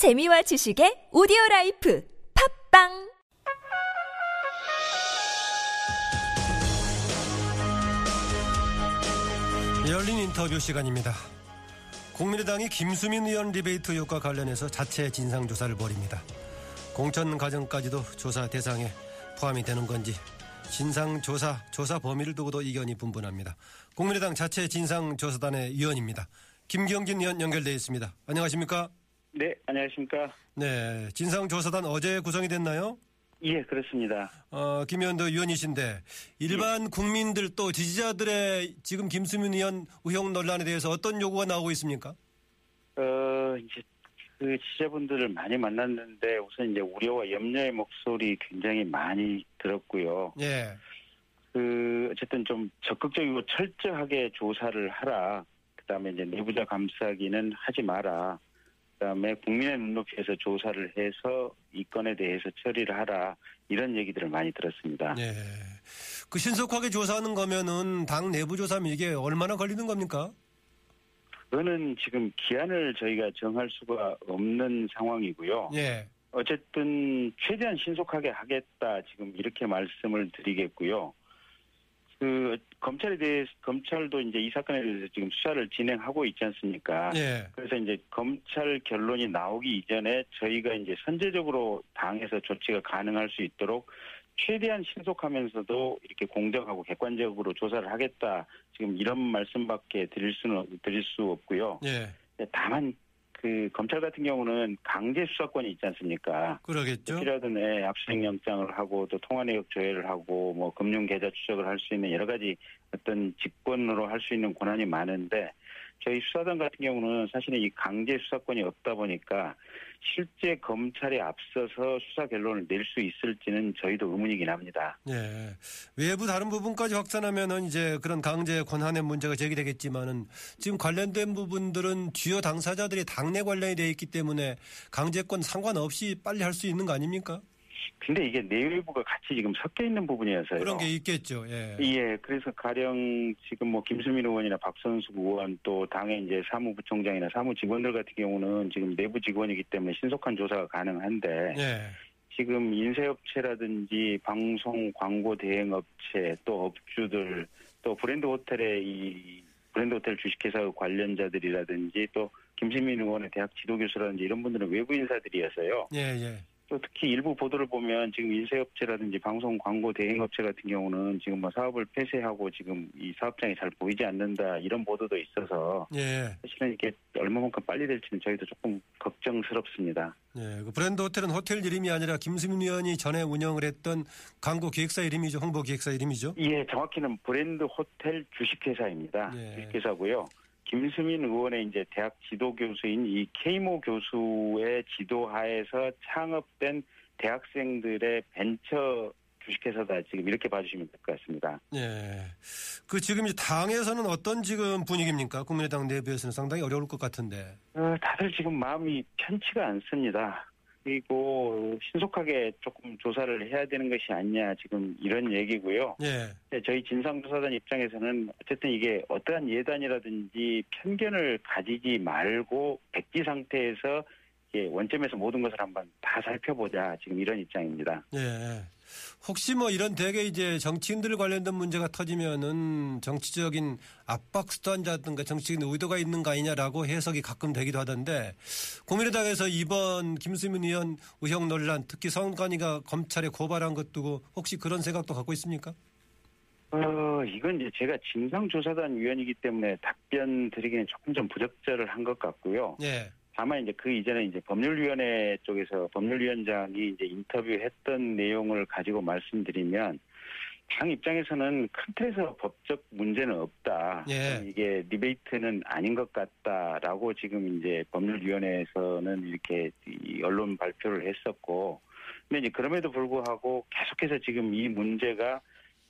재미와 지식의 오디오라이프 팟빵 열린 인터뷰 시간입니다. 국민의당이 김수민 의원 리베이트 의혹과 관련해서 자체 진상조사를 벌입니다. 공천 과정까지도 조사 대상에 포함이 되는 건지 진상조사, 조사 범위를 두고도 이견이 분분합니다. 국민의당 자체 진상조사단의 위원입니다. 김경진 의원 연결되어 있습니다. 안녕하십니까? 네, 안녕하십니까? 네, 진상조사단 어제 구성이 됐나요? 예, 그렇습니다. 김 의원도 의원이신데 일반 예. 국민들 또 지지자들의 지금 김수민 의원 의혹 논란에 대해서 어떤 요구가 나오고 있습니까? 이제 그 지지자분들을 많이 만났는데 우선 이제 우려와 염려의 목소리 굉장히 많이 들었고요. 예. 어쨌든 좀 적극적이고 철저하게 조사를 하라. 그다음에 이제 내부자 감싸기는 하지 마라. 그다음에 국민의 눈높이에서 조사를 해서 이 건에 대해서 처리를 하라 이런 얘기들을 많이 들었습니다. 네, 그 신속하게 조사하는 거면은 당 내부 조사면 이게 얼마나 걸리는 겁니까? 그거는 지금 기한을 저희가 정할 수가 없는 상황이고요. 네. 어쨌든 최대한 신속하게 하겠다 지금 이렇게 말씀을 드리겠고요. 검찰도 이제 이 사건에 대해서 지금 수사를 진행하고 있지 않습니까? 예. 그래서 이제 검찰 결론이 나오기 이전에 저희가 이제 선제적으로 당에서 조치가 가능할 수 있도록 최대한 신속하면서도 이렇게 공정하고 객관적으로 조사를 하겠다. 지금 이런 말씀밖에 드릴 수 없고요. 예. 다만 검찰 같은 경우는 강제 수사권이 있지 않습니까? 그러겠죠. 필요하던 압수수색영장을 하고 또 통화내역 조회를 하고 뭐 금융계좌 추적을 할 수 있는 여러 가지 어떤 직권으로 할 수 있는 권한이 많은데 저희 수사단 같은 경우는 사실은 이 강제 수사권이 없다 보니까 실제 검찰에 앞서서 수사 결론을 낼 수 있을지는 저희도 의문이긴 합니다. 네. 외부 다른 부분까지 확산하면은 이제 그런 강제 권한의 문제가 제기되겠지만은 지금 관련된 부분들은 주요 당사자들이 당내 관련이 되어 있기 때문에 강제권 상관없이 빨리 할 수 있는 거 아닙니까? 근데 이게 내외부가 같이 지금 섞여 있는 부분이어서요. 그런 게 있겠죠. 예. 예. 그래서 가령 지금 뭐 김수민 의원이나 박선숙 의원 또 당의 이제 사무부총장이나 사무 직원들 같은 경우는 지금 내부 직원이기 때문에 신속한 조사가 가능한데 예. 지금 인쇄업체라든지 방송 광고 대행업체 또 업주들 또 브랜드 호텔의 이 브랜드 호텔 주식회사 관련자들이라든지 또 김수민 의원의 대학 지도교수라든지 이런 분들은 외부 인사들이어서요. 예, 예. 또 특히 일부 보도를 보면 지금 인쇄업체라든지 방송 광고 대행업체 같은 경우는 지금 뭐 사업을 폐쇄하고 지금 이 사업장이 잘 보이지 않는다 이런 보도도 있어서 예. 사실은 이게 얼마만큼 빨리 될지는 저희도 조금 걱정스럽습니다. 예, 그 브랜드 호텔은 호텔 이름이 아니라 김수민 의원이 전에 운영을 했던 광고 기획사 이름이죠, 홍보 기획사 이름이죠? 예, 정확히는 브랜드 호텔 주식회사입니다. 예. 주식회사고요. 김수민 의원의 이제 대학 지도 교수인 이 케이모 교수의 지도하에서 창업된 대학생들의 벤처 주식회사다 지금 이렇게 봐주시면 될 것 같습니다. 네, 그 지금 이제 당에서는 어떤 지금 분위기입니까? 국민의당 내부에서는 상당히 어려울 것 같은데. 다들 지금 마음이 편치가 않습니다. 그리고 신속하게 조금 조사를 해야 되는 것이 아니냐 지금 이런 얘기고요. 예. 저희 진상조사단 입장에서는 어쨌든 이게 어떠한 예단이라든지 편견을 가지지 말고 백지 상태에서 원점에서 모든 것을 한번 다 살펴보자 지금 이런 입장입니다. 예. 혹시 뭐 이런 대개 이제 정치인들 관련된 문제가 터지면은 정치적인 압박 수단이라든가 정치적인 의도가 있는 거 아니냐라고 해석이 가끔 되기도 하던데 국민의당에서 이번 김수민 의원 의혹 논란 특히 선관위가 검찰에 고발한 것 두고 혹시 그런 생각도 갖고 있습니까? 이건 이제 제가 진상조사단 위원이기 때문에 답변 드리기는 조금 좀 부적절을 한 것 같고요. 예. 다만 이제 그 이전에 이제 법률위원회 쪽에서 법률위원장이 이제 인터뷰했던 내용을 가지고 말씀드리면 당 입장에서는 큰 틀에서 법적 문제는 없다. 예. 이게 리베이트는 아닌 것 같다라고 지금 이제 법률위원회에서는 이렇게 언론 발표를 했었고, 근데 이제 그럼에도 불구하고 계속해서 지금 이 문제가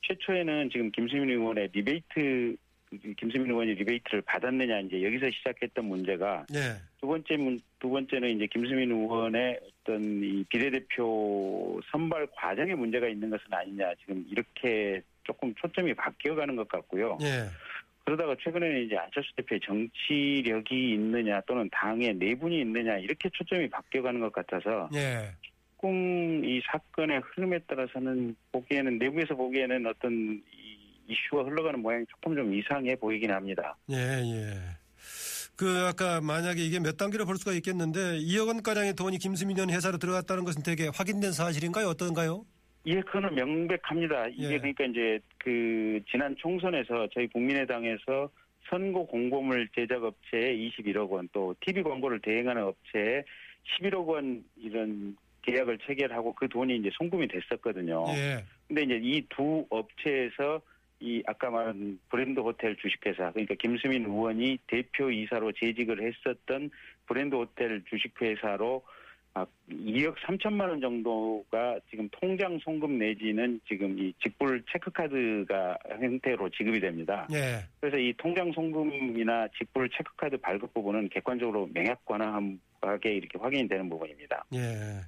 최초에는 지금 김수민 의원이 리베이트를 받았느냐 이제 여기서 시작했던 문제가 네. 두 번째는 이제 김수민 의원의 어떤 이 비례대표 선발 과정에 문제가 있는 것은 아니냐 지금 이렇게 조금 초점이 바뀌어가는 것 같고요. 네. 그러다가 최근에는 이제 안철수 대표의 정치력이 있느냐 또는 당의 내분이 있느냐 이렇게 초점이 바뀌어가는 것 같아서 예. 조금 이 사건의 흐름에 따라서는 보기에는 내부에서 보기에는 어떤 이슈가 흘러가는 모양이 조금 좀 이상해 보이긴 합니다. 예, 예. 그 아까 만약에 이게 몇 단계로 볼 수가 있겠는데 2억 원가량의 돈이 김수민 전 회사로 들어갔다는 것은 되게 확인된 사실인가요? 어떤가요? 예, 그거는 명백합니다. 이게 예. 그러니까 이제 그 지난 총선에서 저희 국민의당에서 선거 공보물 제작 업체에 21억 원, 또 TV 광고를 대행하는 업체에 11억 원 이런 계약을 체결하고 그 돈이 이제 송금이 됐었거든요. 예. 근데 이제 이 두 업체에서 이 아까 말한 브랜드 호텔 주식회사, 그러니까 김수민 의원이 대표이사로 재직을 했었던 브랜드 호텔 주식회사로 2억 3천만 원 정도가 지금 통장 송금 내지는 지금 이 직불 체크카드가 형태로 지급이 됩니다. 예. 그래서 이 통장 송금이나 직불 체크카드 발급 부분은 객관적으로 명확 관화하게 이렇게 확인이 되는 부분입니다. 예.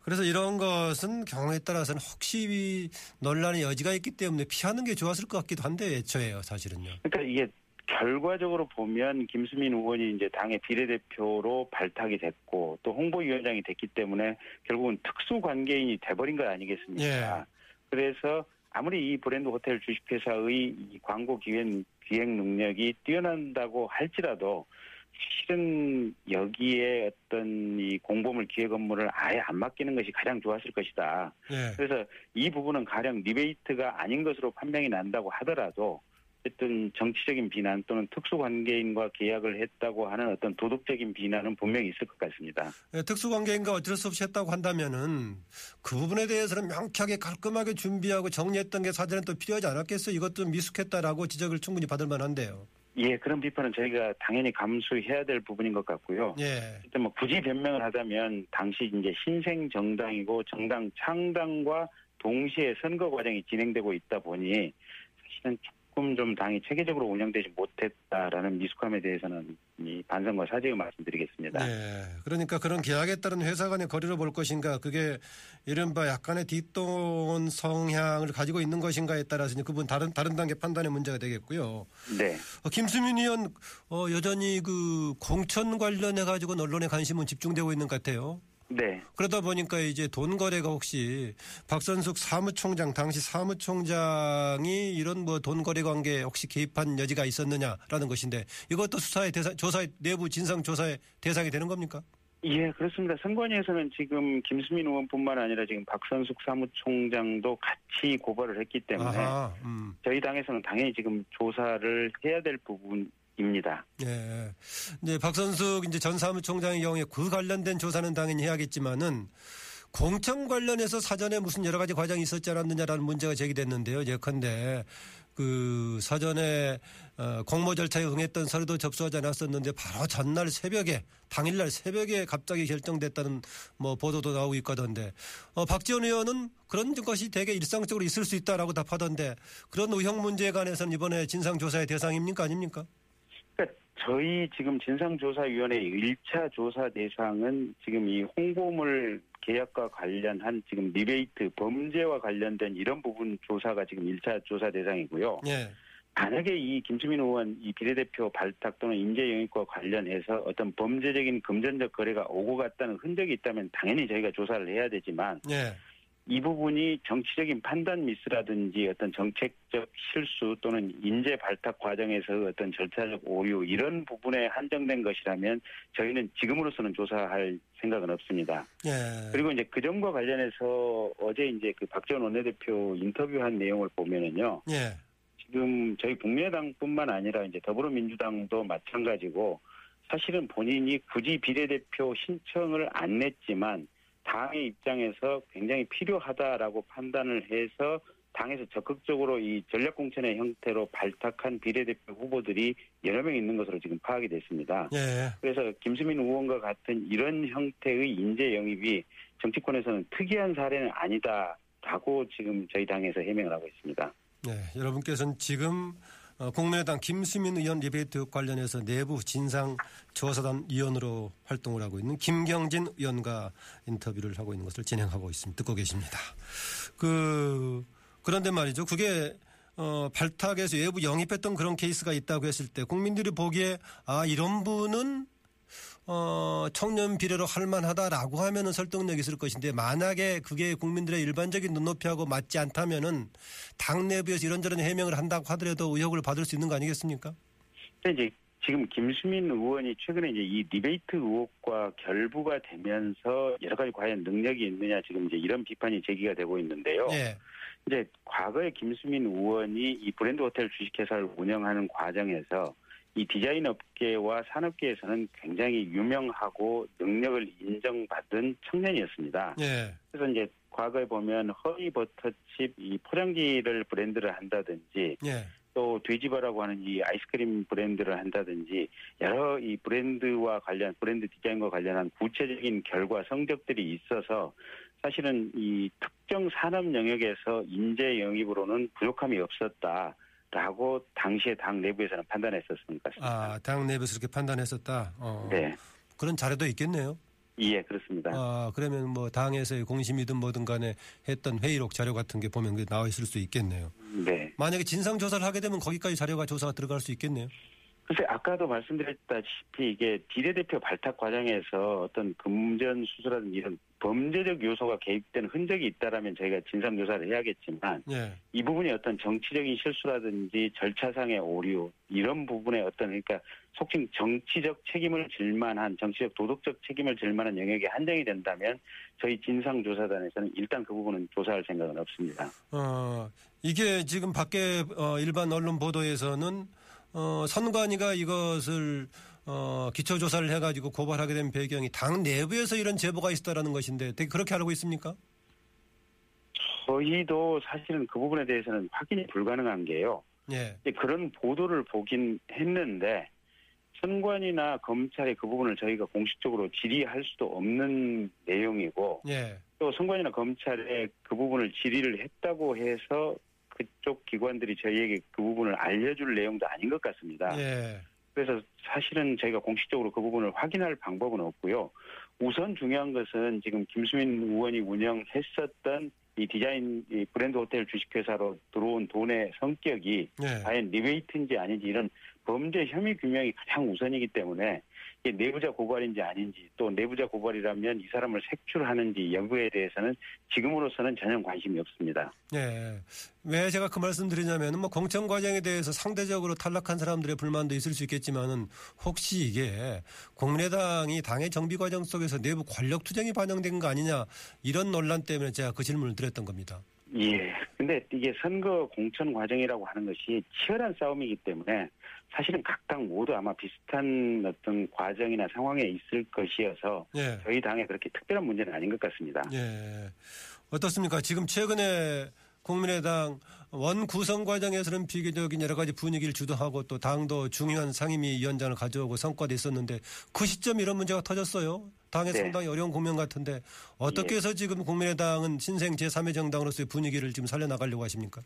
그래서 이런 것은 경우에 따라서는 혹시 논란의 여지가 있기 때문에 피하는 게 좋았을 것 같기도 한데 애초에요, 사실은요. 그러니까 이게 결과적으로 보면 김수민 의원이 이제 당의 비례대표로 발탁이 됐고 또 홍보위원장이 됐기 때문에 결국은 특수관계인이 돼버린 것 아니겠습니까? 예. 그래서 아무리 이 브랜드 호텔 주식회사의 광고 기획 능력이 뛰어난다고 할지라도 실은 여기에 어떤 이 공보물 기획 업무를 아예 안 맡기는 것이 가장 좋았을 것이다. 예. 그래서 이 부분은 가령 리베이트가 아닌 것으로 판명이 난다고 하더라도 어쨌든 정치적인 비난 또는 특수관계인과 계약을 했다고 하는 어떤 도덕적인 비난은 분명히 있을 것 같습니다. 네, 특수관계인과 어쩔 수 없이 했다고 한다면은 그 부분에 대해서는 명확하게 깔끔하게 준비하고 정리했던 게 사전에 또 필요하지 않았겠어요? 이것도 미숙했다라고 지적을 충분히 받을 만한데요. 예, 그런 비판은 저희가 당연히 감수해야 될 부분인 것 같고요. 예. 일단 뭐 굳이 변명을 하자면 당시 이제 신생 정당이고 정당 창당과 동시에 선거 과정이 진행되고 있다 보니 사실은. 좀 당이 체계적으로 운영되지 못했다라는 미숙함에 대해서는 반성과 사죄의 말씀드리겠습니다. 네, 그러니까 그런 계약에 따른 회사 간의 거리를 볼 것인가, 그게 이른바 약간의 뒷돈 성향을 가지고 있는 것인가에 따라서 그분 다른 단계 판단의 문제가 되겠고요. 네. 김수민 의원 여전히 그 공천 관련해 가지고 언론의 관심은 집중되고 있는 것 같아요. 네. 그러다 보니까 이제 돈 거래가 혹시 박선숙 사무총장 당시 사무총장이 이런 뭐 돈 거래 관계에 혹시 개입한 여지가 있었느냐라는 것인데 이것도 수사의 대상, 조사의 내부 진상 조사의 대상이 되는 겁니까? 예, 그렇습니다. 선관위에서는 지금 김수민 의원뿐만 아니라 지금 박선숙 사무총장도 같이 고발을 했기 때문에 아하, 저희 당에서는 당연히 지금 조사를 해야 될 부분. 입니다. 네. 이제 박선숙 이제 전 사무총장의 경우에 그 관련된 조사는 당연히 해야겠지만은 공천 관련해서 사전에 무슨 여러 가지 과정이 있었지 않았느냐라는 문제가 제기됐는데요. 예컨대 그 사전에 공모 절차에 응했던 서류도 접수하지 않았었는데 바로 전날 새벽에 당일날 새벽에 갑자기 결정됐다는 뭐 보도도 나오고 있거든데 박지원 의원은 그런 것이 되게 일상적으로 있을 수 있다라고 답하던데 그런 의혹 문제에 관해서는 이번에 진상 조사의 대상입니까 아닙니까? 저희 지금 진상조사위원회 1차 조사 대상은 지금 이 홍보물 계약과 관련한 지금 리베이트 범죄와 관련된 이런 부분 조사가 지금 1차 조사 대상이고요. 예. 만약에 이 김수민 의원 이 비례대표 발탁 또는 인재 영입과 관련해서 어떤 범죄적인 금전적 거래가 오고 갔다는 흔적이 있다면 당연히 저희가 조사를 해야 되지만 예. 이 부분이 정치적인 판단 미스라든지 어떤 정책적 실수 또는 인재 발탁 과정에서 어떤 절차적 오류 이런 부분에 한정된 것이라면 저희는 지금으로서는 조사할 생각은 없습니다. 예. 그리고 이제 그 점과 관련해서 어제 이제 그 박지원 원내대표 인터뷰한 내용을 보면은요. 예. 지금 저희 국민의당뿐만 아니라 이제 더불어민주당도 마찬가지고 사실은 본인이 굳이 비례대표 신청을 안 냈지만 당의 입장에서 굉장히 필요하다라고 판단을 해서 당에서 적극적으로 이 전략공천의 형태로 발탁한 비례대표 후보들이 여러 명 있는 것으로 지금 파악이 됐습니다. 예. 그래서 김수민 의원과 같은 이런 형태의 인재 영입이 정치권에서는 특이한 사례는 아니다라고 지금 저희 당에서 해명을 하고 있습니다. 네, 여러분께서는 지금 국민의당 김수민 의원 리베이트 관련해서 내부 진상조사단 위원으로 활동을 하고 있는 김경진 의원과 인터뷰를 하고 있는 것을 진행하고 있습니다. 듣고 계십니다. 그런데 말이죠. 그게 발탁해서 외부 영입했던 그런 케이스가 있다고 했을 때 국민들이 보기에 아 이런 분은 청년 비례로 할만하다라고 하면은 설득력이 있을 것인데 만약에 그게 국민들의 일반적인 눈높이하고 맞지 않다면은 당 내부에서 이런저런 해명을 한다고 하더라도 의혹을 받을 수 있는 거 아니겠습니까? 이제 지금 김수민 의원이 최근에 이제 이 리베이트 의혹과 결부가 되면서 여러 가지 과연 능력이 있느냐 지금 이제 이런 비판이 제기가 되고 있는데요. 네. 이제 과거에 김수민 의원이 이 브랜드 호텔 주식회사를 운영하는 과정에서 이 디자인 업계와 산업계에서는 굉장히 유명하고 능력을 인정받은 청년이었습니다. 네. 그래서 이제 과거에 보면 허니버터칩 이 포장기를 브랜드를 한다든지. 네. 또 뒤집어라고 하는 이 아이스크림 브랜드를 한다든지 여러 이 브랜드와 관련 브랜드 디자인과 관련한 구체적인 결과 성적들이 있어서 사실은 이 특정 산업 영역에서 인재 영입으로는 부족함이 없었다라고 당시에 당 내부에서는 판단했었습니다. 아, 당 내부에서 그렇게 판단했었다. 네. 그런 자료도 있겠네요. 예, 그렇습니다. 아, 그러면 뭐 당에서의 공심이든 뭐든 간에 했던 회의록 자료 같은 게 보면 나와 있을 수 있겠네요. 네. 만약에 진상 조사를 하게 되면 거기까지 자료가 조사가 들어갈 수 있겠네요. 글쎄 아까도 말씀드렸다시피 이게 비례대표 발탁 과정에서 어떤 금전 수수라든지 이런 범죄적 요소가 개입된 흔적이 있다라면 저희가 진상 조사를 해야겠지만 네. 이 부분이 어떤 정치적인 실수라든지 절차상의 오류 이런 부분에 어떤 그러니까 속칭 정치적 책임을 질 만한 정치적 도덕적 책임을 질 만한 영역에 한정이 된다면 저희 진상 조사단에서는 일단 그 부분은 조사할 생각은 없습니다. 이게 지금 밖에 일반 언론 보도에서는 선관위가 이것을 기초조사를 해가지고 고발하게 된 배경이 당 내부에서 이런 제보가 있었다라는 것인데 되게 그렇게 알고 있습니까? 저희도 사실은 그 부분에 대해서는 확인이 불가능한 게요. 예. 그런 보도를 보긴 했는데 선관위나 검찰의 그 부분을 저희가 공식적으로 질의할 수도 없는 내용이고 예. 또 선관위나 검찰의 그 부분을 질의를 했다고 해서 그쪽 기관들이 저희에게 그 부분을 알려줄 내용도 아닌 것 같습니다. 예. 그래서 사실은 저희가 공식적으로 그 부분을 확인할 방법은 없고요. 우선 중요한 것은 지금 김수민 의원이 운영했었던 이 디자인 이 브랜드 호텔 주식회사로 들어온 돈의 성격이 예. 과연 리베이트인지 아닌지 이런 범죄 혐의 규명이 가장 우선이기 때문에 이게 내부자 고발인지 아닌지 또 내부자 고발이라면 이 사람을 색출하는지 여부에 대해서는 지금으로서는 전혀 관심이 없습니다. 네. 왜 제가 그 말씀 드리냐면 뭐 공천 과정에 대해서 상대적으로 탈락한 사람들의 불만도 있을 수 있겠지만은 혹시 이게 국민의당이 당의 정비 과정 속에서 내부 권력 투쟁이 반영된 거 아니냐 이런 논란 때문에 제가 그 질문을 드렸던 겁니다. 예. 근데 이게 선거 공천 과정이라고 하는 것이 치열한 싸움이기 때문에 사실은 각 당 모두 아마 비슷한 어떤 과정이나 상황에 있을 것이어서 예. 저희 당에 그렇게 특별한 문제는 아닌 것 같습니다. 예. 어떻습니까? 지금 최근에 국민의당 원 구성 과정에서는 비교적인 여러 가지 분위기를 주도하고 또 당도 중요한 상임위원장을 가져오고 성과도 있었는데 그 시점 이런 문제가 터졌어요. 당에 네. 상당히 어려운 국면 같은데 어떻게 해서 지금 국민의당은 신생 제3의 정당으로서의 분위기를 지금 살려나가려고 하십니까?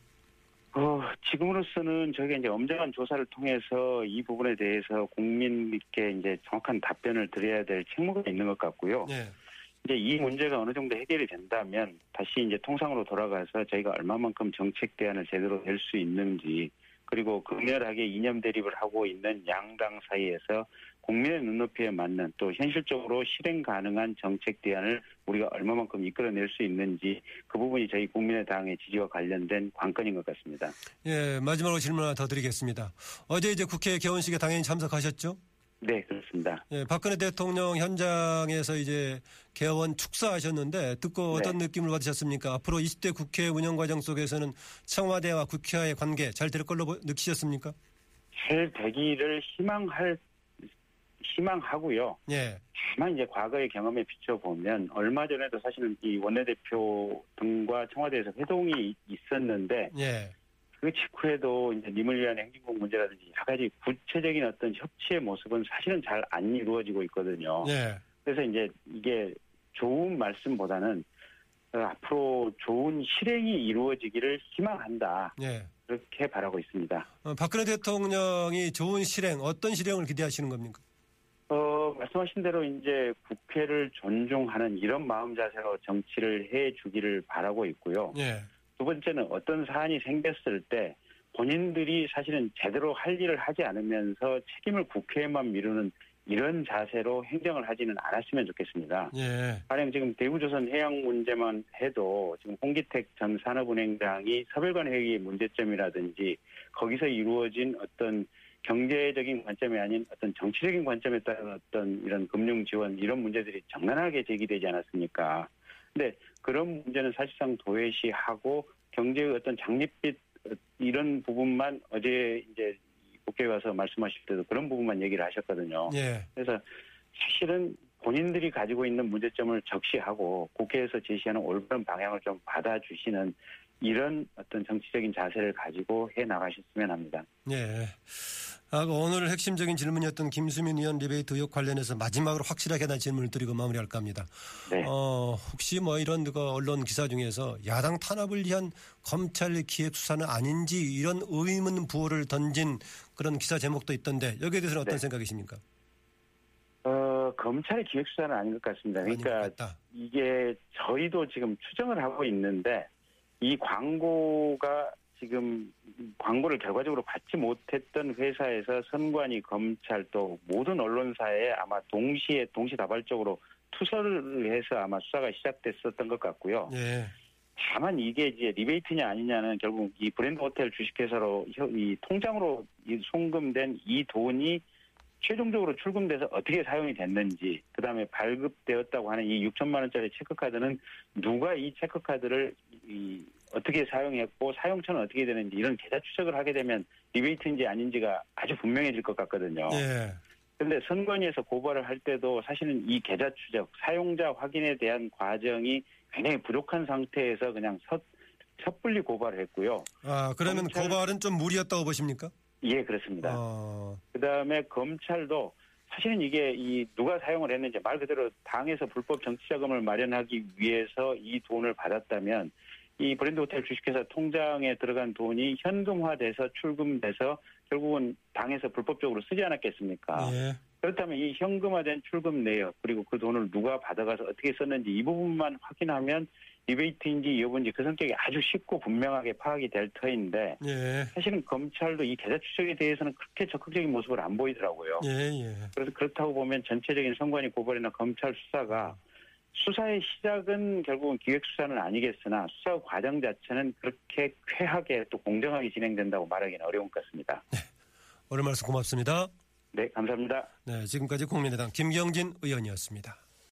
지금으로서는 저희가 이제 엄정한 조사를 통해서 이 부분에 대해서 국민께 이제 정확한 답변을 드려야 될 책무가 있는 것 같고요. 네. 이제 이 문제가 어느 정도 해결이 된다면 다시 이제 통상으로 돌아가서 저희가 얼마만큼 정책 대안을 제대로 낼 수 있는지 그리고 극렬하게 이념 대립을 하고 있는 양당 사이에서 국민의 눈높이에 맞는 또 현실적으로 실행 가능한 정책 대안을 우리가 얼마만큼 이끌어낼 수 있는지 그 부분이 저희 국민의당의 지지와 관련된 관건인 것 같습니다. 예, 마지막으로 질문 하나 더 드리겠습니다. 어제 이제 국회 개원식에 당연히 참석하셨죠? 네, 그렇습니다. 예, 박근혜 대통령 현장에서 이제 개원 축사하셨는데 듣고 어떤 네. 느낌을 받으셨습니까? 앞으로 20대 국회 운영 과정 속에서는 청와대와 국회와의 관계 잘 될 걸로 느끼셨습니까? 잘 되기를 희망하고요. 예. 다만 이제 과거의 경험에 비춰보면 얼마 전에도 사실은 이 원내대표 등과 청와대에서 회동이 있었는데 예. 그 직후에도 이제 님을 위한 행진곡 문제라든지 여러 가지 구체적인 어떤 협치의 모습은 사실은 잘 안 이루어지고 있거든요. 예. 그래서 이제 이게 좋은 말씀보다는 앞으로 좋은 실행이 이루어지기를 희망한다. 예. 그렇게 바라고 있습니다. 박근혜 대통령이 좋은 실행, 어떤 실행을 기대하시는 겁니까? 말씀하신 대로 이제 국회를 존중하는 이런 마음 자세로 정치를 해주기를 바라고 있고요. 예. 두 번째는 어떤 사안이 생겼을 때 본인들이 사실은 제대로 할 일을 하지 않으면서 책임을 국회에만 미루는 이런 자세로 행정을 하지는 않았으면 좋겠습니다. 예. 가령 지금 대우조선해양 문제만 해도 지금 홍기택 전 산업은행장이 서별관 회의의 문제점이라든지 거기서 이루어진 어떤 경제적인 관점이 아닌 어떤 정치적인 관점에 따른 어떤 이런 금융 지원 이런 문제들이 적나라하게 제기되지 않았습니까? 근데 그런 문제는 사실상 도외시하고 경제의 어떤 장밋빛 이런 부분만 어제 이제 국회에 와서 말씀하실 때도 그런 부분만 얘기를 하셨거든요. 예. 그래서 사실은 본인들이 가지고 있는 문제점을 적시하고 국회에서 제시하는 올바른 방향을 좀 받아주시는 이런 어떤 정치적인 자세를 가지고 해나가셨으면 합니다. 예. 아, 오늘 핵심적인 질문이었던 김수민 의원 리베이트 의혹 관련해서 마지막으로 확실하게 난 질문을 드리고 마무리할까 합니다. 네. 혹시 뭐 이런 언론 기사 중에서 야당 탄압을 위한 검찰 기획 수사는 아닌지 이런 의문 부호를 던진 그런 기사 제목도 있던데 여기에 대해서는 어떤 생각이십니까? 검찰의 기획 수사는 아닌 것 같습니다. 그러니까 이게 저희도 지금 추정을 하고 있는데 이 광고가 지금 광고를 결과적으로 받지 못했던 회사에서 선관위, 검찰 또 모든 언론사에 아마 동시다발적으로 투서를 해서 아마 수사가 시작됐었던 것 같고요. 네. 다만 이게 이제 리베이트냐 아니냐는 결국 이 브랜드 호텔 주식회사로 이 통장으로 송금된 이 돈이 최종적으로 출금돼서 어떻게 사용이 됐는지, 그 다음에 발급되었다고 하는 이 6천만 원짜리 체크카드는 누가 이 체크카드를 어떻게 사용했고 사용처는 어떻게 되는지 이런 계좌 추적을 하게 되면 리베이트인지 아닌지가 아주 분명해질 것 같거든요. 그런데 선관위에서 고발을 할 때도 사실은 이 계좌 추적, 사용자 확인에 대한 과정이 굉장히 부족한 상태에서 그냥 섣불리 고발을 했고요. 아, 그러면 고발은 좀 무리였다고 보십니까? 예, 그렇습니다. 그다음에 검찰도 사실은 이게 이 누가 사용을 했는지 말 그대로 당에서 불법 정치자금을 마련하기 위해서 이 돈을 받았다면 이 브랜드 호텔 주식회사 통장에 들어간 돈이 현금화돼서 출금돼서 결국은 당에서 불법적으로 쓰지 않았겠습니까? 예. 그렇다면 이 현금화된 출금 내역 그리고 그 돈을 누가 받아가서 어떻게 썼는지 이 부분만 확인하면 리베이트인지 여부인지 그 성격이 아주 쉽고 분명하게 파악이 될 터인데 예. 사실은 검찰도 이 계좌 추적에 대해서는 그렇게 적극적인 모습을 안 보이더라고요. 예. 그래서 그렇다고 보면 전체적인 선관위 고발이나 검찰 수사가 수사의 시작은 결국은 기획수사는 아니겠으나 수사 과정 자체는 그렇게 쾌하게 또 공정하게 진행된다고 말하기는 어려운 것 같습니다. 네. 오늘 말씀 고맙습니다. 네, 감사합니다. 네, 지금까지 국민의당 김경진 의원이었습니다.